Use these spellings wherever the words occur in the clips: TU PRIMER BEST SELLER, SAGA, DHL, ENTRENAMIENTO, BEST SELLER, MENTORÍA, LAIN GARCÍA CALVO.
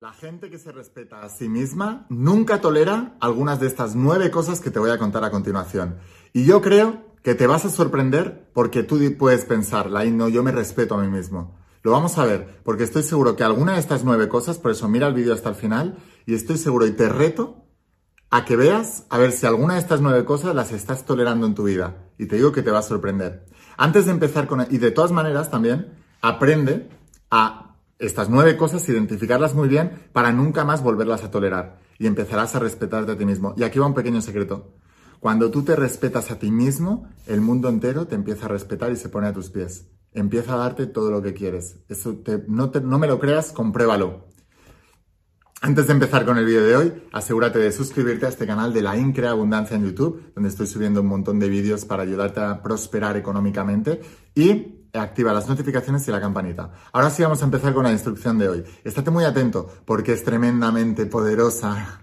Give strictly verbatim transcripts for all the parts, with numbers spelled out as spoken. La gente que se respeta a sí misma nunca tolera algunas de estas nueve cosas que te voy a contar a continuación. Y yo creo que te vas a sorprender porque tú puedes pensar, Lain, no, yo me respeto a mí mismo. Lo vamos a ver, porque estoy seguro que alguna de estas nueve cosas, por eso mira el vídeo hasta el final, y estoy seguro y te reto a que veas a ver si alguna de estas nueve cosas las estás tolerando en tu vida. Y te digo que te va a sorprender. Antes de empezar con... Y de todas maneras también, aprende a... Estas nueve cosas, identificarlas muy bien para nunca más volverlas a tolerar y empezarás a respetarte a ti mismo. Y aquí va un pequeño secreto. Cuando tú te respetas a ti mismo, el mundo entero te empieza a respetar y se pone a tus pies. Empieza a darte todo lo que quieres. Eso te, no, te, no me lo creas, compruébalo. Antes de empezar con el vídeo de hoy, asegúrate de suscribirte a este canal de Lain Crea Abundancia en YouTube, donde estoy subiendo un montón de vídeos para ayudarte a prosperar económicamente y... activa las notificaciones y la campanita. Ahora sí vamos a empezar con la instrucción de hoy. Estate muy atento porque es tremendamente poderosa.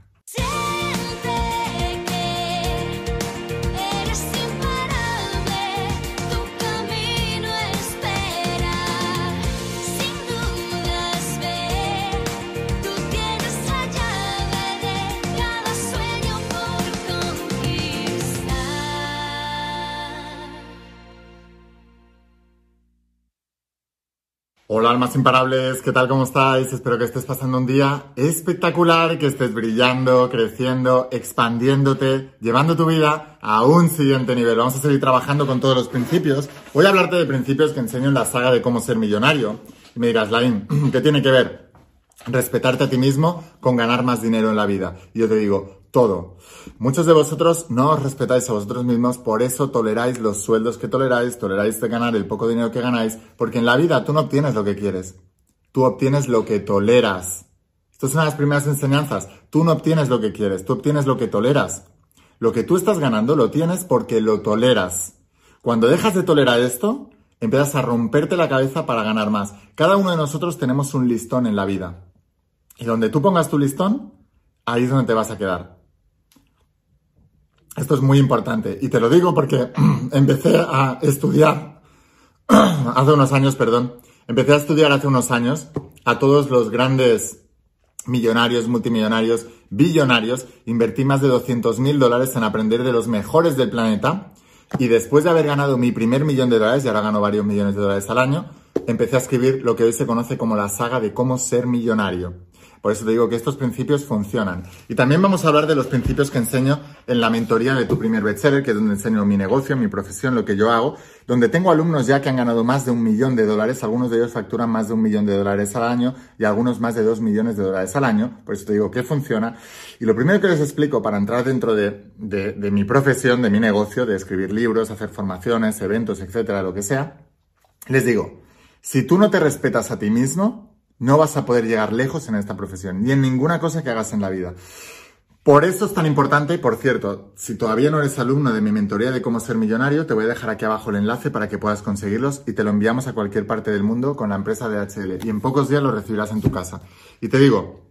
Hola almas imparables, ¿qué tal? ¿Cómo estáis? Espero que estés pasando un día espectacular, que estés brillando, creciendo, expandiéndote, llevando tu vida a un siguiente nivel. Vamos a seguir trabajando con todos los principios. Voy a hablarte de principios que enseño en la saga de cómo ser millonario. Y me dirás, Lain, ¿qué tiene que ver respetarte a ti mismo con ganar más dinero en la vida? Y yo te digo, todo. Muchos de vosotros no os respetáis a vosotros mismos, por eso toleráis los sueldos que toleráis, toleráis de ganar el poco dinero que ganáis, porque en la vida tú no obtienes lo que quieres, tú obtienes lo que toleras. Esto es una de las primeras enseñanzas. Tú no obtienes lo que quieres, tú obtienes lo que toleras. Lo que tú estás ganando lo tienes porque lo toleras. Cuando dejas de tolerar esto, empiezas a romperte la cabeza para ganar más. Cada uno de nosotros tenemos un listón en la vida. Y donde tú pongas tu listón, ahí es donde te vas a quedar. Esto es muy importante y te lo digo porque empecé a estudiar hace unos años, perdón, empecé a estudiar hace unos años a todos los grandes millonarios, multimillonarios, billonarios. Invertí más de doscientos mil dólares en aprender de los mejores del planeta y después de haber ganado mi primer millón de dólares, y ahora gano varios millones de dólares al año, empecé a escribir lo que hoy se conoce como la saga de cómo ser millonario. Por eso te digo que estos principios funcionan. Y también vamos a hablar de los principios que enseño en la mentoría de tu primer bestseller, que es donde enseño mi negocio, mi profesión, lo que yo hago, donde tengo alumnos ya que han ganado más de un millón de dólares. Algunos de ellos facturan más de un millón de dólares al año y algunos más de dos millones de dólares al año. Por eso te digo que funciona. Y lo primero que les explico para entrar dentro de, de, de mi profesión, de mi negocio, de escribir libros, hacer formaciones, eventos, etcétera, lo que sea, les digo, si tú no te respetas a ti mismo, no vas a poder llegar lejos en esta profesión, ni en ninguna cosa que hagas en la vida. Por eso es tan importante, y por cierto, si todavía no eres alumno de mi mentoría de cómo ser millonario, te voy a dejar aquí abajo el enlace para que puedas conseguirlos y te lo enviamos a cualquier parte del mundo con la empresa de D H L y en pocos días lo recibirás en tu casa. Y te digo,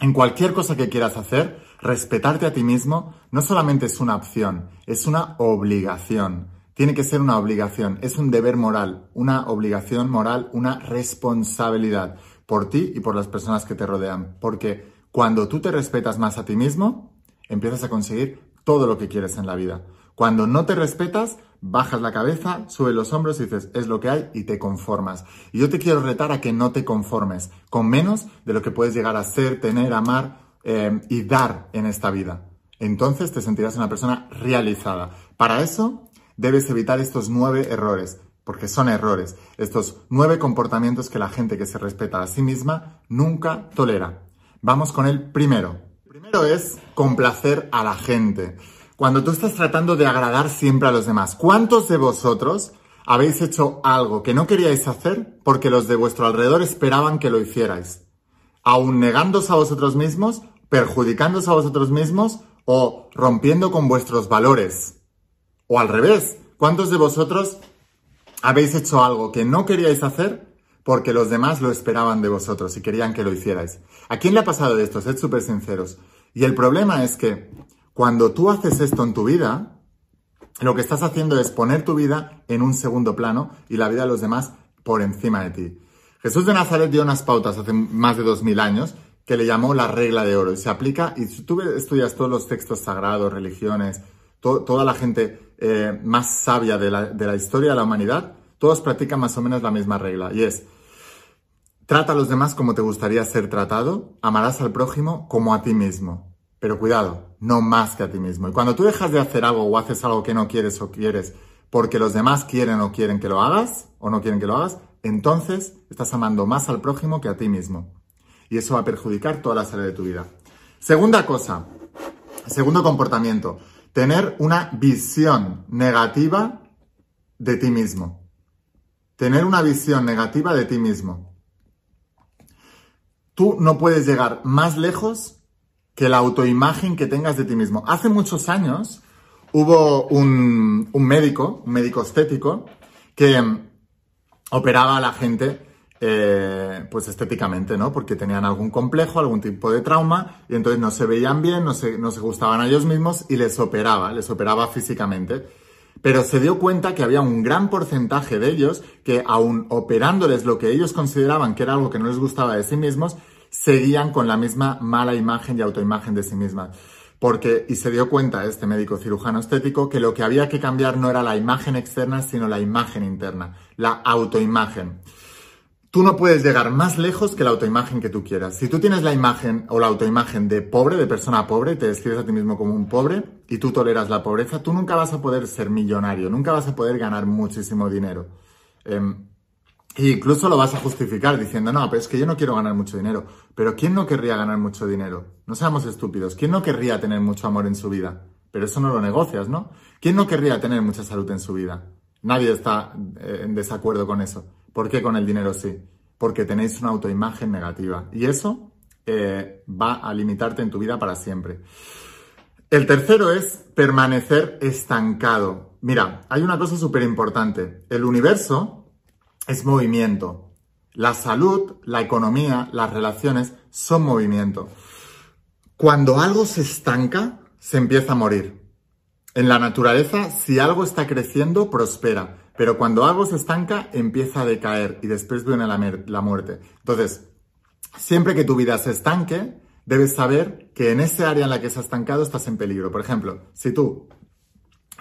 en cualquier cosa que quieras hacer, respetarte a ti mismo no solamente es una opción, es una obligación. Tiene que ser una obligación, es un deber moral, una obligación moral, una responsabilidad por ti y por las personas que te rodean. Porque cuando tú te respetas más a ti mismo, empiezas a conseguir todo lo que quieres en la vida. Cuando no te respetas, bajas la cabeza, subes los hombros y dices, es lo que hay, y te conformas. Y yo te quiero retar a que no te conformes con menos de lo que puedes llegar a ser, tener, amar eh, y dar en esta vida. Entonces te sentirás una persona realizada. Para eso debes evitar estos nueve errores. Porque son errores, estos nueve comportamientos que la gente que se respeta a sí misma nunca tolera. Vamos con el primero. El primero es complacer a la gente. Cuando tú estás tratando de agradar siempre a los demás, ¿cuántos de vosotros habéis hecho algo que no queríais hacer porque los de vuestro alrededor esperaban que lo hicierais? Aún negándoos a vosotros mismos, perjudicándoos a vosotros mismos o rompiendo con vuestros valores. O al revés, ¿cuántos de vosotros habéis hecho algo que no queríais hacer porque los demás lo esperaban de vosotros y querían que lo hicierais? ¿A quién le ha pasado de esto? Sed súper sinceros. Y el problema es que cuando tú haces esto en tu vida, lo que estás haciendo es poner tu vida en un segundo plano y la vida de los demás por encima de ti. Jesús de Nazaret dio unas pautas hace más de dos mil años que le llamó la regla de oro. Y se aplica, y si tú estudias todos los textos sagrados, religiones, to toda la gente eh, más sabia de la, de la historia de la humanidad, todos practican más o menos la misma regla, y es: trata a los demás como te gustaría ser tratado, amarás al prójimo como a ti mismo. Pero cuidado, no más que a ti mismo. Y cuando tú dejas de hacer algo o haces algo que no quieres o quieres porque los demás quieren o quieren que lo hagas, o no quieren que lo hagas, entonces estás amando más al prójimo que a ti mismo. Y eso va a perjudicar toda la área de tu vida. Segunda cosa, segundo comportamiento, tener una visión negativa de ti mismo. Tener una visión negativa de ti mismo. Tú no puedes llegar más lejos que la autoimagen que tengas de ti mismo. Hace muchos años hubo un, un médico, un médico estético, que operaba a la gente eh, pues estéticamente, ¿no? Porque tenían algún complejo, algún tipo de trauma, y entonces no se veían bien, no se, no se gustaban a ellos mismos, y les operaba, les operaba físicamente. Pero se dio cuenta que había un gran porcentaje de ellos que, aun operándoles lo que ellos consideraban que era algo que no les gustaba de sí mismos, seguían con la misma mala imagen y autoimagen de sí mismas. Porque, y se dio cuenta este médico cirujano estético, que lo que había que cambiar no era la imagen externa, sino la imagen interna, la autoimagen. Tú no puedes llegar más lejos que la autoimagen que tú quieras. Si tú tienes la imagen o la autoimagen de pobre, de persona pobre, te describes a ti mismo como un pobre y tú toleras la pobreza, tú nunca vas a poder ser millonario, nunca vas a poder ganar muchísimo dinero. Eh, e incluso lo vas a justificar diciendo: no, pero es que yo no quiero ganar mucho dinero. Pero ¿quién no querría ganar mucho dinero? No seamos estúpidos. ¿Quién no querría tener mucho amor en su vida? Pero eso no lo negocias, ¿no? ¿Quién no querría tener mucha salud en su vida? Nadie está eh, en desacuerdo con eso. ¿Por qué con el dinero sí? Porque tenéis una autoimagen negativa. Y eso eh, va a limitarte en tu vida para siempre. El tercero es permanecer estancado. Mira, hay una cosa súper importante. El universo es movimiento. La salud, la economía, las relaciones son movimiento. Cuando algo se estanca, se empieza a morir. En la naturaleza, si algo está creciendo, prospera. Pero cuando algo se estanca, empieza a decaer y después viene la, la muerte. Entonces, siempre que tu vida se estanque, debes saber que en ese área en la que se ha estancado estás en peligro. Por ejemplo, si tú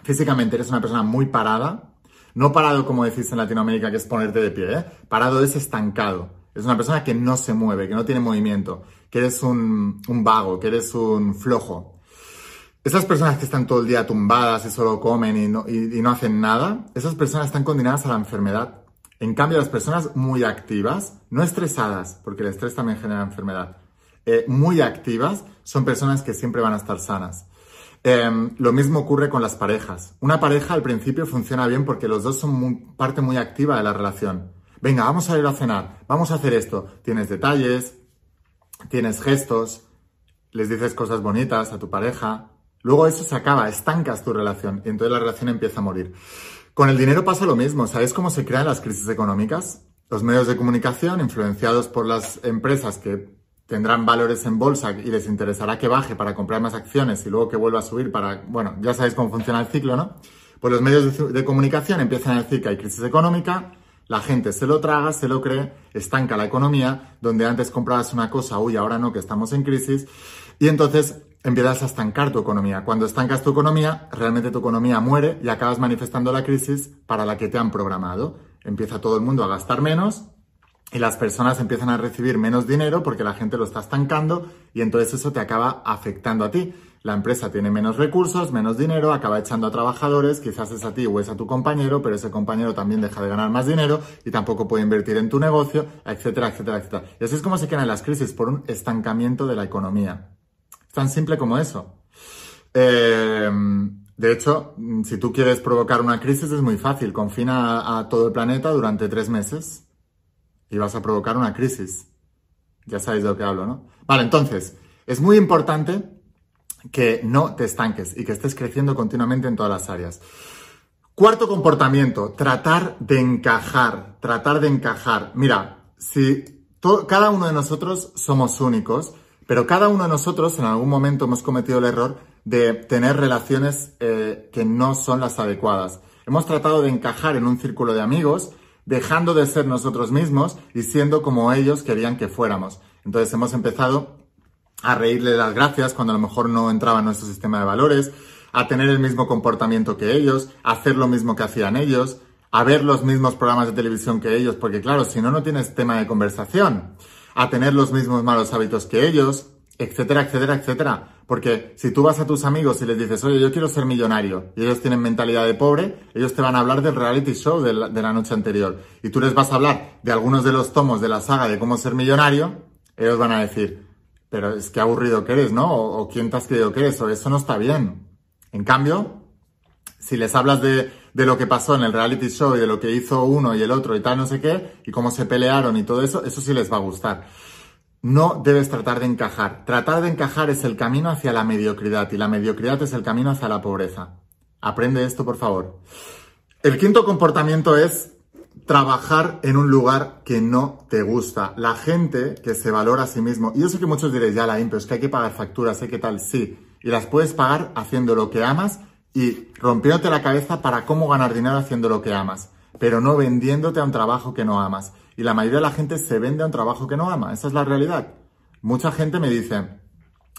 físicamente eres una persona muy parada, no parado como decís en Latinoamérica, que es ponerte de pie, ¿eh? Parado es estancado. Es una persona que no se mueve, que no tiene movimiento, que eres un, un vago, que eres un flojo. Esas personas que están todo el día tumbadas y solo comen y no, y, y no hacen nada, esas personas están condenadas a la enfermedad. En cambio, las personas muy activas, no estresadas, porque el estrés también genera enfermedad, eh, muy activas, son personas que siempre van a estar sanas. Eh, lo mismo ocurre con las parejas. Una pareja al principio funciona bien porque los dos son muy, parte muy activa de la relación. Venga, vamos a ir a cenar, vamos a hacer esto. Tienes detalles, tienes gestos, les dices cosas bonitas a tu pareja. Luego eso se acaba, estancas tu relación y entonces la relación empieza a morir. Con el dinero pasa lo mismo. ¿Sabéis cómo se crean las crisis económicas? Los medios de comunicación, influenciados por las empresas que tendrán valores en bolsa y les interesará que baje para comprar más acciones y luego que vuelva a subir para... Bueno, ya sabéis cómo funciona el ciclo, ¿no? Pues los medios de, de comunicación empiezan a decir que hay crisis económica, la gente se lo traga, se lo cree, estanca la economía, donde antes comprabas una cosa, uy, ahora no, que estamos en crisis, y entonces empiezas a estancar tu economía. Cuando estancas tu economía, realmente tu economía muere y acabas manifestando la crisis para la que te han programado. Empieza todo el mundo a gastar menos, y las personas empiezan a recibir menos dinero porque la gente lo está estancando y entonces eso te acaba afectando a ti. La empresa tiene menos recursos, menos dinero, acaba echando a trabajadores, quizás es a ti o es a tu compañero, pero ese compañero también deja de ganar más dinero y tampoco puede invertir en tu negocio, etcétera, etcétera, etcétera. Y así es como se crean las crisis, por un estancamiento de la economía. Es tan simple como eso. Eh... De hecho, si tú quieres provocar una crisis es muy fácil. Confina a, a todo el planeta durante tres meses. Y vas a provocar una crisis. Ya sabéis de lo que hablo, ¿no? Vale, entonces, es muy importante que no te estanques y que estés creciendo continuamente en todas las áreas. Cuarto comportamiento, tratar de encajar, tratar de encajar. Mira, si todo, cada uno de nosotros somos únicos, pero cada uno de nosotros en algún momento hemos cometido el error de tener relaciones eh, que no son las adecuadas. Hemos tratado de encajar en un círculo de amigos, dejando de ser nosotros mismos y siendo como ellos querían que fuéramos. Entonces hemos empezado a reírle las gracias cuando a lo mejor no entraba en nuestro sistema de valores, a tener el mismo comportamiento que ellos, a hacer lo mismo que hacían ellos, a ver los mismos programas de televisión que ellos, porque claro, si no, no tienes tema de conversación, a tener los mismos malos hábitos que ellos, etcétera, etcétera, etcétera. Porque si tú vas a tus amigos y les dices, oye, yo quiero ser millonario, y ellos tienen mentalidad de pobre, ellos te van a hablar del reality show de la, de la noche anterior. Y tú les vas a hablar de algunos de los tomos de la saga de cómo ser millonario, ellos van a decir, pero es que aburrido que eres, ¿no? O, o quién te has creído que eres, o eso no está bien. En cambio, si les hablas de, de lo que pasó en el reality show y de lo que hizo uno y el otro y tal, no sé qué, y cómo se pelearon y todo eso, eso sí les va a gustar. No debes tratar de encajar. Tratar de encajar es el camino hacia la mediocridad y la mediocridad es el camino hacia la pobreza. Aprende esto, por favor. El quinto comportamiento es trabajar en un lugar que no te gusta. La gente que se valora a sí mismo. Y yo sé que muchos diréis, ya, Lain, pero es que hay que pagar facturas, ¿eh? ¿Qué tal? Sí. Y las puedes pagar haciendo lo que amas y rompiéndote la cabeza para cómo ganar dinero haciendo lo que amas, pero no vendiéndote a un trabajo que no amas. Y la mayoría de la gente se vende a un trabajo que no ama. Esa es la realidad. Mucha gente me dice,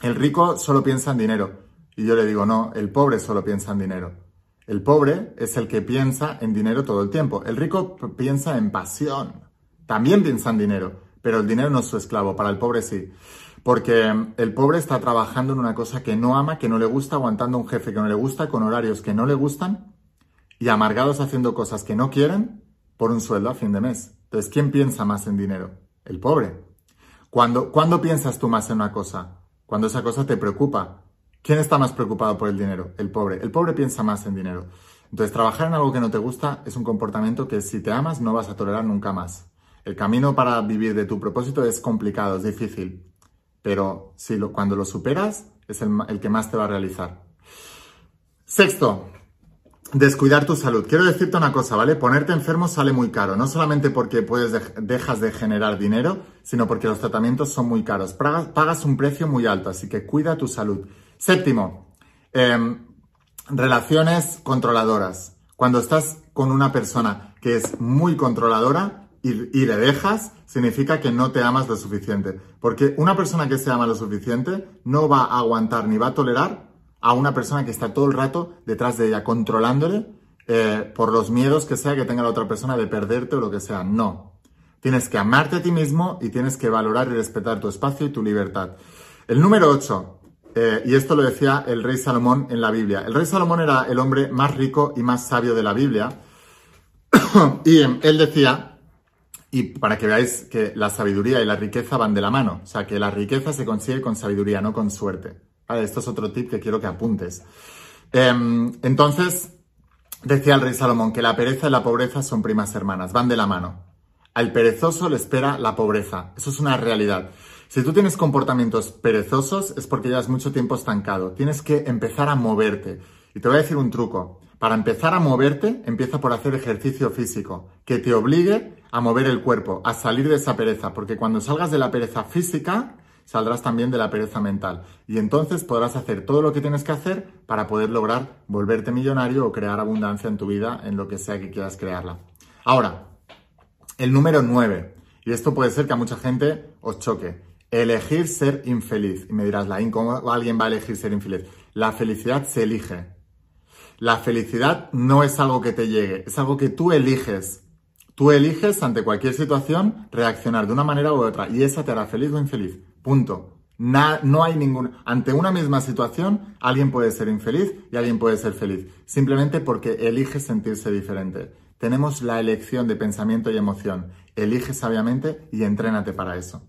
el rico solo piensa en dinero. Y yo le digo, no, el pobre solo piensa en dinero. El pobre es el que piensa en dinero todo el tiempo. El rico piensa en pasión. También piensa en dinero, pero el dinero no es su esclavo. Para el pobre sí. Porque el pobre está trabajando en una cosa que no ama, que no le gusta, aguantando a un jefe que no le gusta, con horarios que no le gustan y amargados haciendo cosas que no quieren por un sueldo a fin de mes. Entonces, ¿quién piensa más en dinero? El pobre. ¿Cuándo, ¿cuándo piensas tú más en una cosa? Cuando esa cosa te preocupa. ¿Quién está más preocupado por el dinero? El pobre. El pobre piensa más en dinero. Entonces, trabajar en algo que no te gusta es un comportamiento que si te amas no vas a tolerar nunca más. El camino para vivir de tu propósito es complicado, es difícil. Pero si lo, cuando lo superas es el, el que más te va a realizar. Sexto. Descuidar tu salud. Quiero decirte una cosa, ¿vale? Ponerte enfermo sale muy caro, no solamente porque puedes de dejas de generar dinero, sino porque los tratamientos son muy caros. Pagas, pagas un precio muy alto, así que cuida tu salud. Séptimo, eh, relaciones controladoras. Cuando estás con una persona que es muy controladora y, y le dejas, significa que no te amas lo suficiente. Porque una persona que se ama lo suficiente no va a aguantar ni va a tolerar a una persona que está todo el rato detrás de ella, controlándole eh, por los miedos que sea que tenga la otra persona de perderte o lo que sea. No. Tienes que amarte a ti mismo y tienes que valorar y respetar tu espacio y tu libertad. El número ocho, eh, y esto lo decía el rey Salomón en la Biblia. El rey Salomón era el hombre más rico y más sabio de la Biblia. Y eh, él decía, y para que veáis que la sabiduría y la riqueza van de la mano, o sea, que la riqueza se consigue con sabiduría, no con suerte. Vale, esto es otro tip que quiero que apuntes. Eh, entonces, decía el rey Salomón que la pereza y la pobreza son primas hermanas, van de la mano. Al perezoso le espera la pobreza. Eso es una realidad. Si tú tienes comportamientos perezosos es porque llevas mucho tiempo estancado. Tienes que empezar a moverte. Y te voy a decir un truco. Para empezar a moverte, empieza por hacer ejercicio físico, que te obligue a mover el cuerpo, a salir de esa pereza. Porque cuando salgas de la pereza física, saldrás también de la pereza mental y entonces podrás hacer todo lo que tienes que hacer para poder lograr volverte millonario o crear abundancia en tu vida, en lo que sea que quieras crearla. Ahora, el número nueve, y esto puede ser que a mucha gente os choque, elegir ser infeliz. Y me dirás, Lain, ¿cómo alguien va a elegir ser infeliz? La felicidad se elige. La felicidad no es algo que te llegue, es algo que tú eliges. Tú eliges ante cualquier situación reaccionar de una manera u otra y esa te hará feliz o infeliz. Punto. Na, no hay ningún... Ante una misma situación, alguien puede ser infeliz y alguien puede ser feliz. Simplemente porque elige sentirse diferente. Tenemos la elección de pensamiento y emoción. Elige sabiamente y entrénate para eso.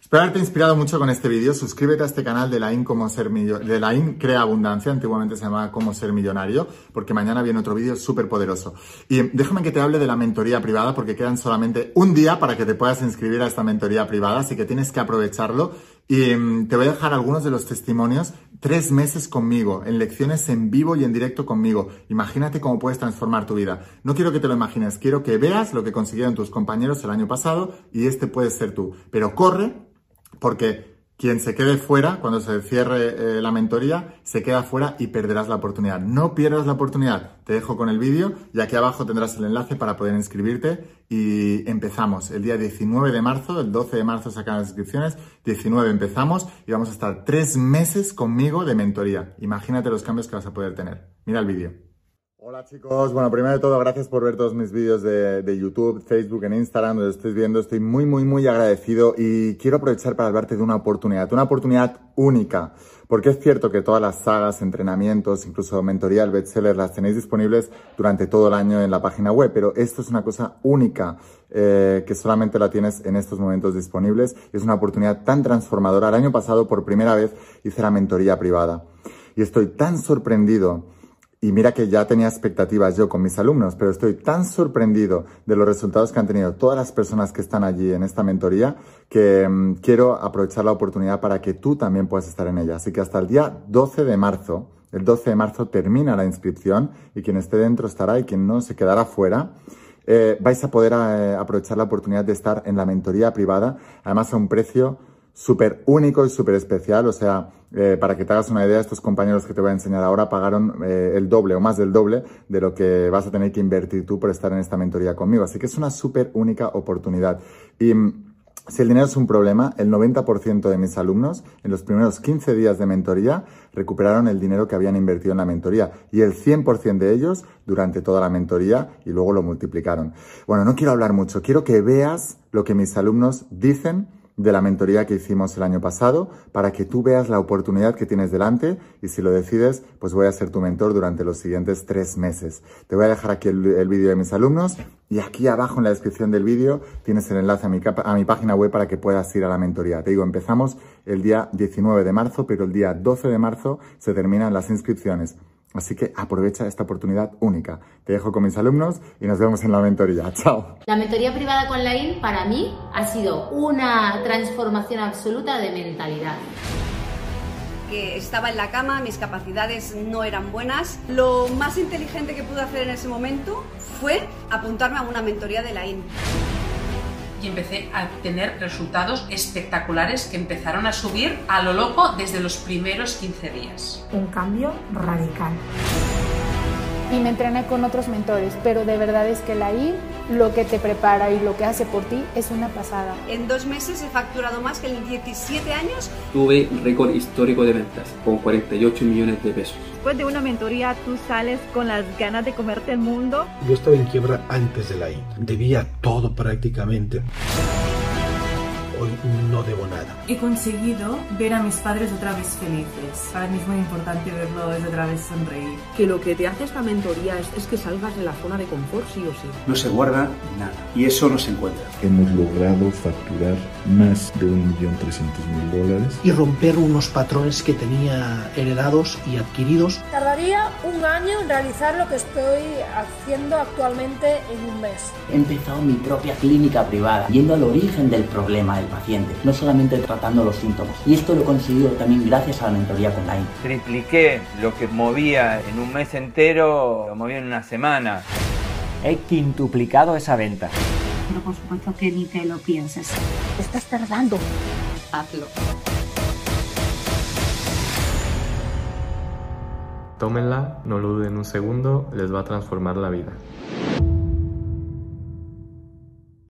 Espero haberte inspirado mucho con este vídeo. Suscríbete a este canal de Lain Cómo Ser Millonario, de Lain Crea Abundancia, antiguamente se llamaba Cómo Ser Millonario, porque mañana viene otro vídeo súper poderoso. Y déjame que te hable de la mentoría privada, porque quedan solamente un día para que te puedas inscribir a esta mentoría privada, así que tienes que aprovecharlo. Y te voy a dejar algunos de los testimonios, tres meses conmigo, en lecciones en vivo y en directo conmigo. Imagínate cómo puedes transformar tu vida. No quiero que te lo imagines, quiero que veas lo que consiguieron tus compañeros el año pasado y este puede ser tú. Pero corre, porque Quien se quede fuera, cuando se cierre eh, la mentoría, se queda fuera y perderás la oportunidad. No pierdas la oportunidad. Te dejo con el vídeo y aquí abajo tendrás el enlace para poder inscribirte. Y empezamos el día diecinueve de marzo, el doce de marzo sacan las inscripciones, diecinueve empezamos y vamos a estar tres meses conmigo de mentoría. Imagínate los cambios que vas a poder tener. Mira el vídeo. Hola chicos, bueno, primero de todo gracias por ver todos mis vídeos de, de YouTube, Facebook, en Instagram, donde estáis viendo, estoy muy muy muy agradecido y quiero aprovechar para hablarte de una oportunidad, una oportunidad única, porque es cierto que todas las sagas, entrenamientos, incluso mentoría, el best seller, las tenéis disponibles durante todo el año en la página web, pero esto es una cosa única eh, que solamente la tienes en estos momentos disponibles y es una oportunidad tan transformadora. El año pasado por primera vez hice la mentoría privada y estoy tan sorprendido. Y mira que ya tenía expectativas yo con mis alumnos, pero estoy tan sorprendido de los resultados que han tenido todas las personas que están allí en esta mentoría que um, quiero aprovechar la oportunidad para que tú también puedas estar en ella. Así que hasta el día doce de marzo, el doce de marzo termina la inscripción y quien esté dentro estará y quien no se quedará fuera. Eh, vais a poder eh, aprovechar la oportunidad de estar en la mentoría privada, además a un precio súper único y súper especial, o sea, eh, para que te hagas una idea, estos compañeros que te voy a enseñar ahora pagaron eh, el doble o más del doble de lo que vas a tener que invertir tú por estar en esta mentoría conmigo. Así que es una súper única oportunidad. Y si el dinero es un problema, el noventa por ciento de mis alumnos en los primeros quince días de mentoría recuperaron el dinero que habían invertido en la mentoría y el cien por ciento de ellos durante toda la mentoría y luego lo multiplicaron. Bueno, no quiero hablar mucho, quiero que veas lo que mis alumnos dicen de la mentoría que hicimos el año pasado para que tú veas la oportunidad que tienes delante y si lo decides, pues voy a ser tu mentor durante los siguientes tres meses. Te voy a dejar aquí el, el vídeo de mis alumnos y aquí abajo en la descripción del vídeo tienes el enlace a mi, a mi página web para que puedas ir a la mentoría. Te digo, empezamos el día diecinueve de marzo, pero el día doce de marzo se terminan las inscripciones. Así que aprovecha esta oportunidad única. Te dejo con mis alumnos y nos vemos en la mentoría. ¡Chao! La mentoría privada con LAIN para mí ha sido una transformación absoluta de mentalidad. Que estaba en la cama, mis capacidades no eran buenas. Lo más inteligente que pude hacer en ese momento fue apuntarme a una mentoría de LAIN. Y empecé a tener resultados espectaculares que empezaron a subir a lo loco desde los primeros quince días. Un cambio radical. Y me entrené con otros mentores, pero de verdad es que LAIN lo que te prepara y lo que hace por ti es una pasada. En dos meses he facturado más que en diecisiete años. Tuve un récord histórico de ventas con cuarenta y ocho millones de pesos. Después de una mentoría tú sales con las ganas de comerte el mundo. Yo estaba en quiebra antes de LAIN, debía todo prácticamente. Hoy no debo nada. He conseguido ver a mis padres otra vez felices. Para mí es muy importante verlos otra vez sonreír. Que lo que te hace esta mentoría es, es que salgas de la zona de confort sí o sí. No se guarda nada y eso no se encuentra. Hemos logrado facturar más de un millón trescientos mil dólares. Y romper unos patrones que tenía heredados y adquiridos. Tardaría un año en realizar lo que estoy haciendo actualmente en un mes. He empezado mi propia clínica privada, yendo al origen del problema paciente, no solamente tratando los síntomas. Y esto lo he conseguido también gracias a la mentoría con LAIN. Tripliqué lo que movía en un mes entero, lo movía en una semana. He quintuplicado esa venta. Pero por supuesto que ni te lo pienses. Te estás tardando. Hazlo. Tómenla, no lo duden un segundo, les va a transformar la vida.